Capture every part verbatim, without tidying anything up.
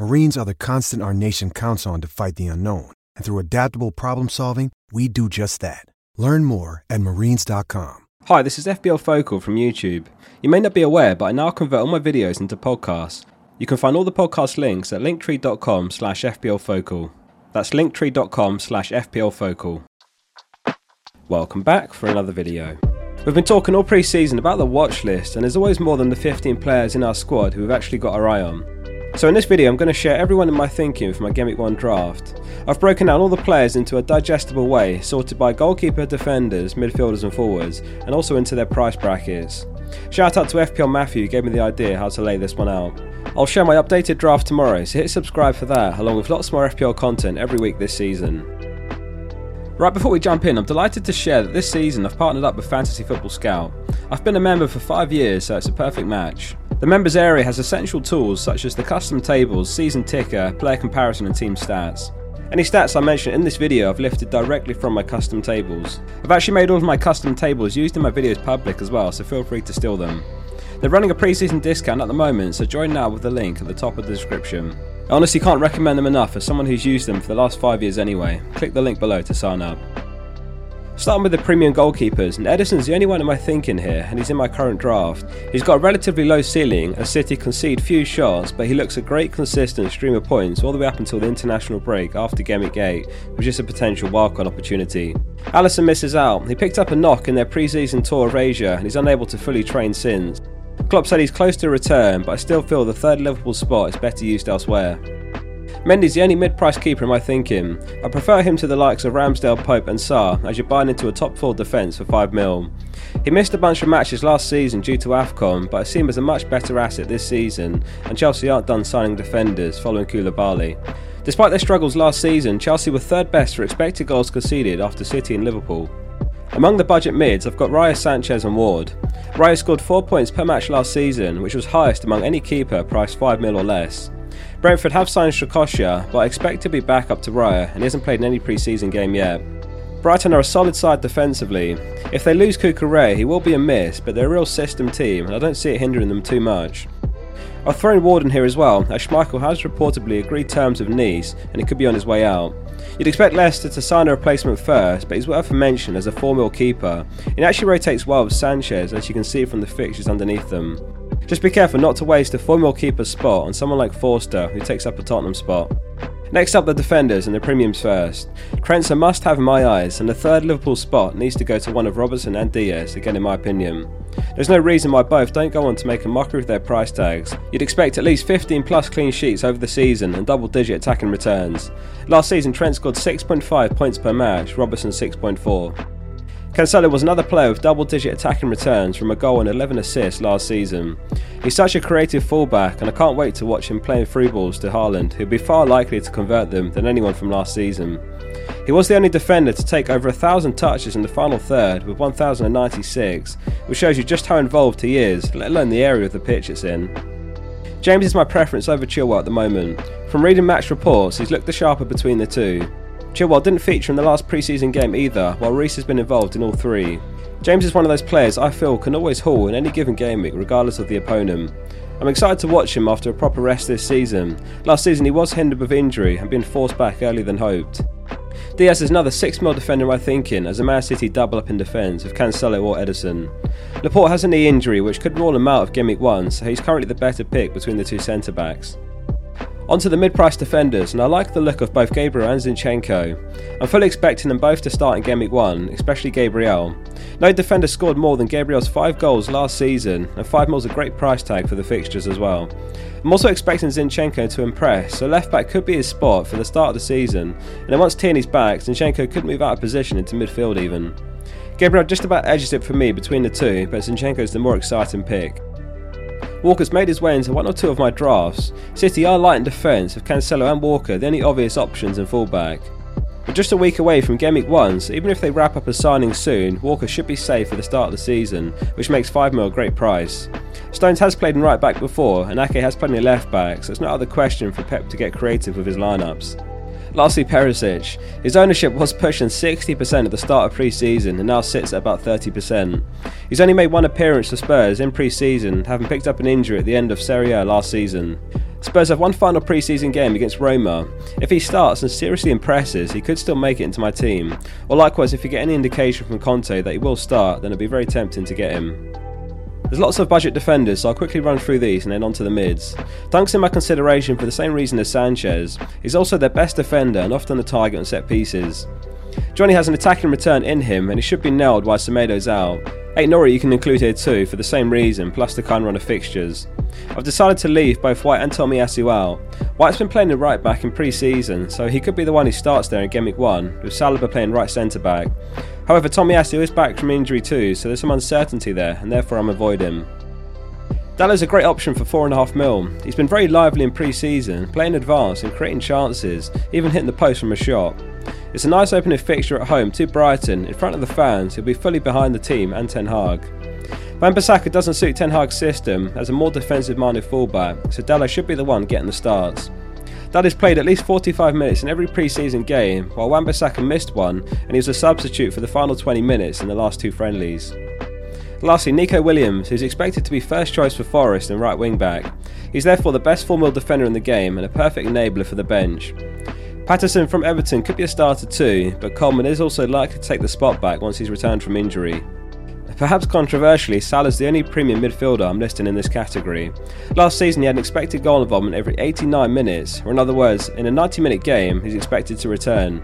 Marines are the constant our nation counts on to fight the unknown, and through adaptable problem solving, we do just that. Learn more at marines dot com. Hi, this is F P L Focal from YouTube. You may not be aware, but I now convert all my videos into podcasts. You can find all the podcast links at linktree.com slash fplfocal. That's linktree.com slash fplfocal. Welcome back for another video. We've been talking all pre-season about the watch list, and there's always more than the fifteen players in our squad who we've actually got our eye on. So in this video I'm going to share everyone in my thinking for my Game Week one draft. I've broken down all the players into a digestible way, sorted by goalkeeper, defenders, midfielders and forwards, and also into their price brackets. Shout out to F P L Matthew who gave me the idea how to lay this one out. I'll share my updated draft tomorrow, so hit subscribe for that, along with lots more F P L content every week this season. Right, before we jump in, I'm delighted to share that this season I've partnered up with Fantasy Football Scout. I've been a member for five years, so it's a perfect match. The members area has essential tools such as the custom tables, season ticker, player comparison and team stats. Any stats I mention in this video I've lifted directly from my custom tables. I've actually made all of my custom tables used in my videos public as well, so feel free to steal them. They're running a pre-season discount at the moment, so join now with the link at the top of the description. I honestly can't recommend them enough as someone who's used them for the last five years anyway. Click the link below to sign up. Starting with the premium goalkeepers, and Edison's the only one in my thinking here, and he's in my current draft. He's got a relatively low ceiling as City concede few shots, but he looks a great consistent stream of points all the way up until the international break after Game Week eight, which is a potential wildcard opportunity. Alisson misses out. He picked up a knock in their pre-season tour of Asia and he's unable to fully train since. Klopp said he's close to a return, but I still feel the third Liverpool spot is better used elsewhere. Mendy's the only mid-price keeper in my thinking. I prefer him to the likes of Ramsdale, Pope and Sarr as you're buying into a top four defence for five mil. He missed a bunch of matches last season due to AFCON, but I see him as a much better asset this season, and Chelsea aren't done signing defenders following Koulibaly. Despite their struggles last season, Chelsea were third best for expected goals conceded after City and Liverpool. Among the budget mids, I've got Raya, Sanchez and Ward. Raya scored four points per match last season, which was highest among any keeper priced five mil or less. Brentford have signed Strakosha, but I expect to be back up to Raya, and he hasn't played in any pre-season game yet. Brighton are a solid side defensively. If they lose Cucurella, he will be a miss, but they're a real system team and I don't see it hindering them too much. I've thrown Ward in here as well, as Schmeichel has reportedly agreed terms with Nice and he could be on his way out. You'd expect Leicester to sign a replacement first, but he's worth a mention as a four mil keeper. He actually rotates well with Sanchez, as you can see from the fixtures underneath them. Just be careful not to waste a four mil keeper spot on someone like Forster, who takes up a Tottenham spot. Next up, the defenders and the premiums first. Trent's a must-have in my eyes, and the third Liverpool spot needs to go to one of Robertson and Diaz, again in my opinion. There's no reason why both don't go on to make a mockery of their price tags. You'd expect at least fifteen plus clean sheets over the season and double-digit attacking returns. Last season, Trent scored six point five points per match, Robertson six point four. Cancelo was another player with double-digit attacking returns from a goal and eleven assists last season. He's such a creative fullback, and I can't wait to watch him playing through balls to Haaland, who'd be far likely to convert them than anyone from last season. He was the only defender to take over one thousand touches in the final third with one thousand ninety-six, which shows you just how involved he is, let alone the area of the pitch it's in. James is my preference over Chilwell at the moment. From reading match reports, he's looked the sharper between the two. Chilwell didn't feature in the last pre-season game either, while Reece has been involved in all three. James is one of those players I feel can always haul in any given game week regardless of the opponent. I'm excited to watch him after a proper rest this season. Last season he was hindered with injury and been forced back earlier than hoped. Diaz is another six mil defender in my thinking as a Man City double up in defence with Cancelo or Ederson. Laporte has a knee injury which could rule him out of Game Week one, so he's currently the better pick between the two centre-backs. Onto the mid-price defenders, and I like the look of both Gabriel and Zinchenko. I'm fully expecting them both to start in game week one, especially Gabriel. No defender scored more than Gabriel's five goals last season, and five mils a great price tag for the fixtures as well. I'm also expecting Zinchenko to impress, so left back could be his spot for the start of the season, and then once Tierney's back, Zinchenko could move out of position into midfield even. Gabriel just about edges it for me between the two, but Zinchenko's the more exciting pick. Walker's made his way into one or two of my drafts. City are light in defence, with Cancelo and Walker the only obvious options in fullback. We're just a week away from game week one, so even if they wrap up a signing soon, Walker should be safe for the start of the season, which makes five mil a great price. Stones has played in right back before, and Ake has plenty of left back, so it's not out of the question for Pep to get creative with his lineups. Lastly, Perisic. His ownership was pushing sixty percent at the start of pre-season and now sits at about thirty percent. He's only made one appearance for Spurs in pre-season, having picked up an injury at the end of Serie A last season. Spurs have one final pre-season game against Roma. If he starts and seriously impresses, he could still make it into my team. Or likewise, if you get any indication from Conte that he will start, then it'd be very tempting to get him. There's lots of budget defenders, so I'll quickly run through these and then onto the mids. Dunk's in my consideration for the same reason as Sanchez. He's also their best defender and often a target on set pieces. Johnny has an attacking return in him and he should be nailed while Semedo's out. Eight Nori you can include here too for the same reason, plus the kind run of fixtures. I've decided to leave both White and Tomiyasu out. White's been playing the right back in pre-season, so he could be the one who starts there in game week one, with Saliba playing right centre back. However, Tomiyasu is back from injury too, so there's some uncertainty there, and therefore I'm avoiding him. Dalot's a great option for four and a half mil. He's been very lively in pre-season, playing advanced and creating chances, even hitting the post from a shot. It's a nice opening fixture at home to Brighton, in front of the fans, who'll be fully behind the team and Ten Hag. Wan-Bissaka doesn't suit Ten Hag's system as a more defensive-minded fullback, so Dalot should be the one getting the starts. Dalot's played at least forty-five minutes in every pre-season game, while Wan-Bissaka missed one and he was a substitute for the final twenty minutes in the last two friendlies. Lastly, Nico Williams, who's expected to be first choice for Forest and right wing-back. He's therefore the best four mil defender in the game and a perfect enabler for the bench. Patterson from Everton could be a starter too, but Coleman is also likely to take the spot back once he's returned from injury. Perhaps controversially, Salah's the only premium midfielder I'm listing in this category. Last season he had an expected goal involvement every eighty-nine minutes, or in other words, in a ninety minute game he's expected to return.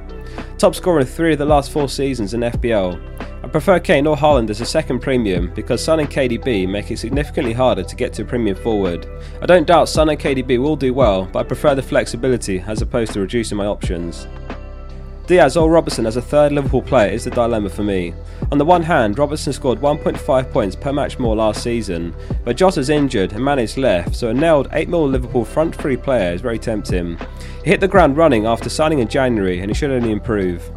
Top scorer in three of the last four seasons in F P L. I prefer Kane or Haaland as a second premium because Son and K D B make it significantly harder to get to a premium forward. I don't doubt Son and K D B will do well, but I prefer the flexibility as opposed to reducing my options. Diaz or Robertson as a third Liverpool player is the dilemma for me. On the one hand, Robertson scored one point five points per match more last season, but Jota's injured and Mane's left, so a nailed eight mil Liverpool front three player is very tempting. He hit the ground running after signing in January and he should only improve.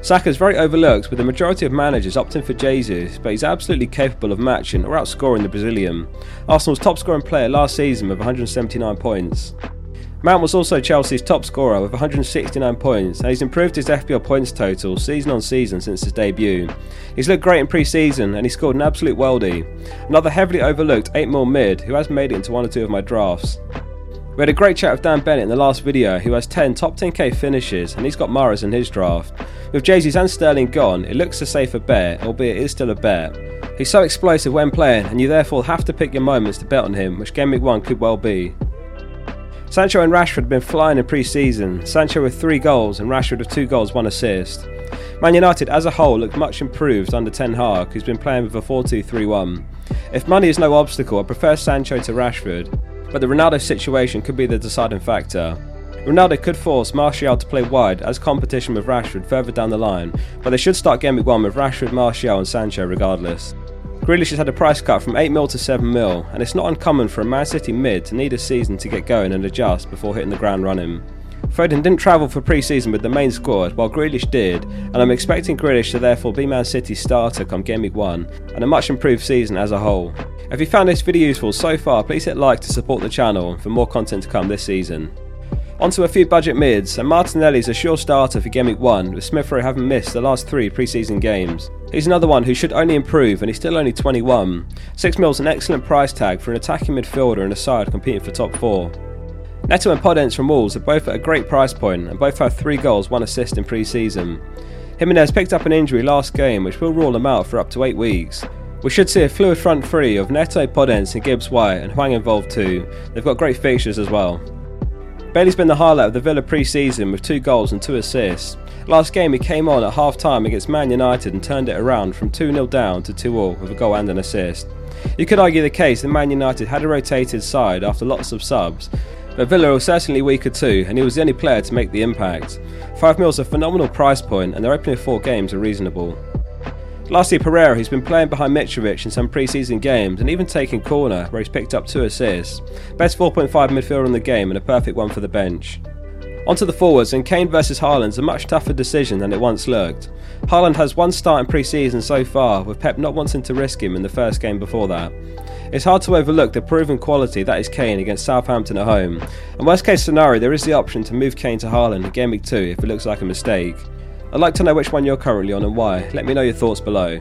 Saka's very overlooked with the majority of managers opting for Jesus, but he's absolutely capable of matching or outscoring the Brazilian. Arsenal's top scoring player last season with one hundred seventy-nine points. Mount was also Chelsea's top scorer with one hundred sixty-nine points, and he's improved his F P L points total season on season since his debut. He's looked great in pre-season and he scored an absolute worldie. Another heavily overlooked eight mil mid who has made it into one or two of my drafts. We had a great chat with Dan Bennett in the last video who has ten top ten K finishes and he's got Mahrez in his draft. With Jesus and Sterling gone, it looks a safer bet, albeit it is still a bet. He's so explosive when playing and you therefore have to pick your moments to bet on him, which game week one could well be. Sancho and Rashford have been flying in pre-season, Sancho with three goals and Rashford with two goals, one assist. Man United as a whole look much improved under Ten Hag, who's been playing with a four two three one. If money is no obstacle, I prefer Sancho to Rashford, but the Ronaldo situation could be the deciding factor. Ronaldo could force Martial to play wide as competition with Rashford further down the line, but they should start game week one with Rashford, Martial and Sancho regardless. Grealish has had a price cut from eight mil to seven mil, and it's not uncommon for a Man City mid to need a season to get going and adjust before hitting the ground running. Foden didn't travel for pre-season with the main squad, while Grealish did, and I'm expecting Grealish to therefore be Man City's starter come game week one, and a much improved season as a whole. If you found this video useful so far, please hit like to support the channel for more content to come this season. Onto a few budget mids, and Martinelli's a sure starter for game week one, with Smith Rowe having missed the last three pre-season games. He's another one who should only improve and he's still only twenty-one. six mil's an excellent price tag for an attacking midfielder and a side competing for top four. Neto and Podence from Wolves are both at a great price point and both have three goals, one assist in pre-season. Jimenez picked up an injury last game which will rule him out for up to eight weeks. We should see a fluid front three of Neto, Podence and Gibbs White and Hwang involved too. They've got great fixtures as well. Bailey's been the highlight of the Villa pre-season with two goals and two assists. Last game he came on at half-time against Man United and turned it around from two nil down to two all with a goal and an assist. You could argue the case that Man United had a rotated side after lots of subs, but Villa were certainly weaker too, and he was the only player to make the impact. five mil's a phenomenal price point and their opening four games are reasonable. Lastly, Pereira, who's been playing behind Mitrovic in some pre-season games and even taking corner where he's picked up two assists. Best four point five midfielder in the game and a perfect one for the bench. Onto the forwards, and Kane versus Haaland's a much tougher decision than it once looked. Haaland has one start in pre-season so far, with Pep not wanting to risk him in the first game before that. It's hard to overlook the proven quality that is Kane against Southampton at home, and worst case scenario there is the option to move Kane to Haaland in game week two if it looks like a mistake. I'd like to know which one you're currently on and why. Let me know your thoughts below.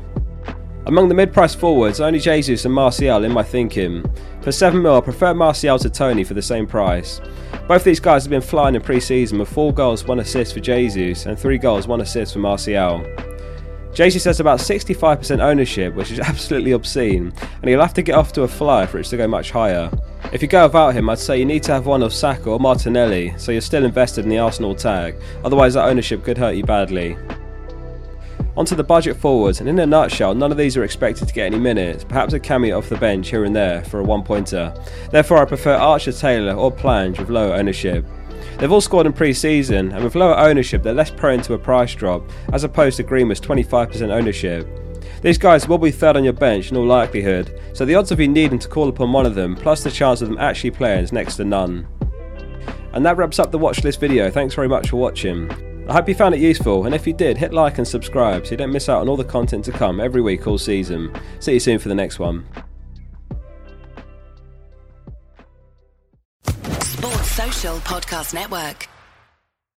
Among the mid-price forwards, only Jesus and Martial in my thinking. For seven mil, I prefer Martial to Tony for the same price. Both these guys have been flying in pre-season with four goals, one assist for Jesus and three goals, one assist for Martial. Jesus has about sixty-five percent ownership, which is absolutely obscene, and he'll have to get off to a flyer for it to go much higher. If you go without him, I'd say you need to have one of Saka or Martinelli, so you're still invested in the Arsenal tag, otherwise that ownership could hurt you badly. Onto the budget forwards, and in a nutshell, none of these are expected to get any minutes, perhaps a cameo off the bench here and there for a one-pointer. Therefore I prefer Archer, Taylor or Plange with lower ownership. They've all scored in pre-season, and with lower ownership they're less prone to a price drop, as opposed to Greenwood's twenty-five percent ownership. These guys will be third on your bench in all likelihood, so the odds of you needing to call upon one of them, plus the chance of them actually playing, is next to none. And that wraps up the watch list video. Thanks very much for watching. I hope you found it useful, and if you did, hit like and subscribe so you don't miss out on all the content to come every week all season. See you soon for the next one. Sports Social Podcast Network.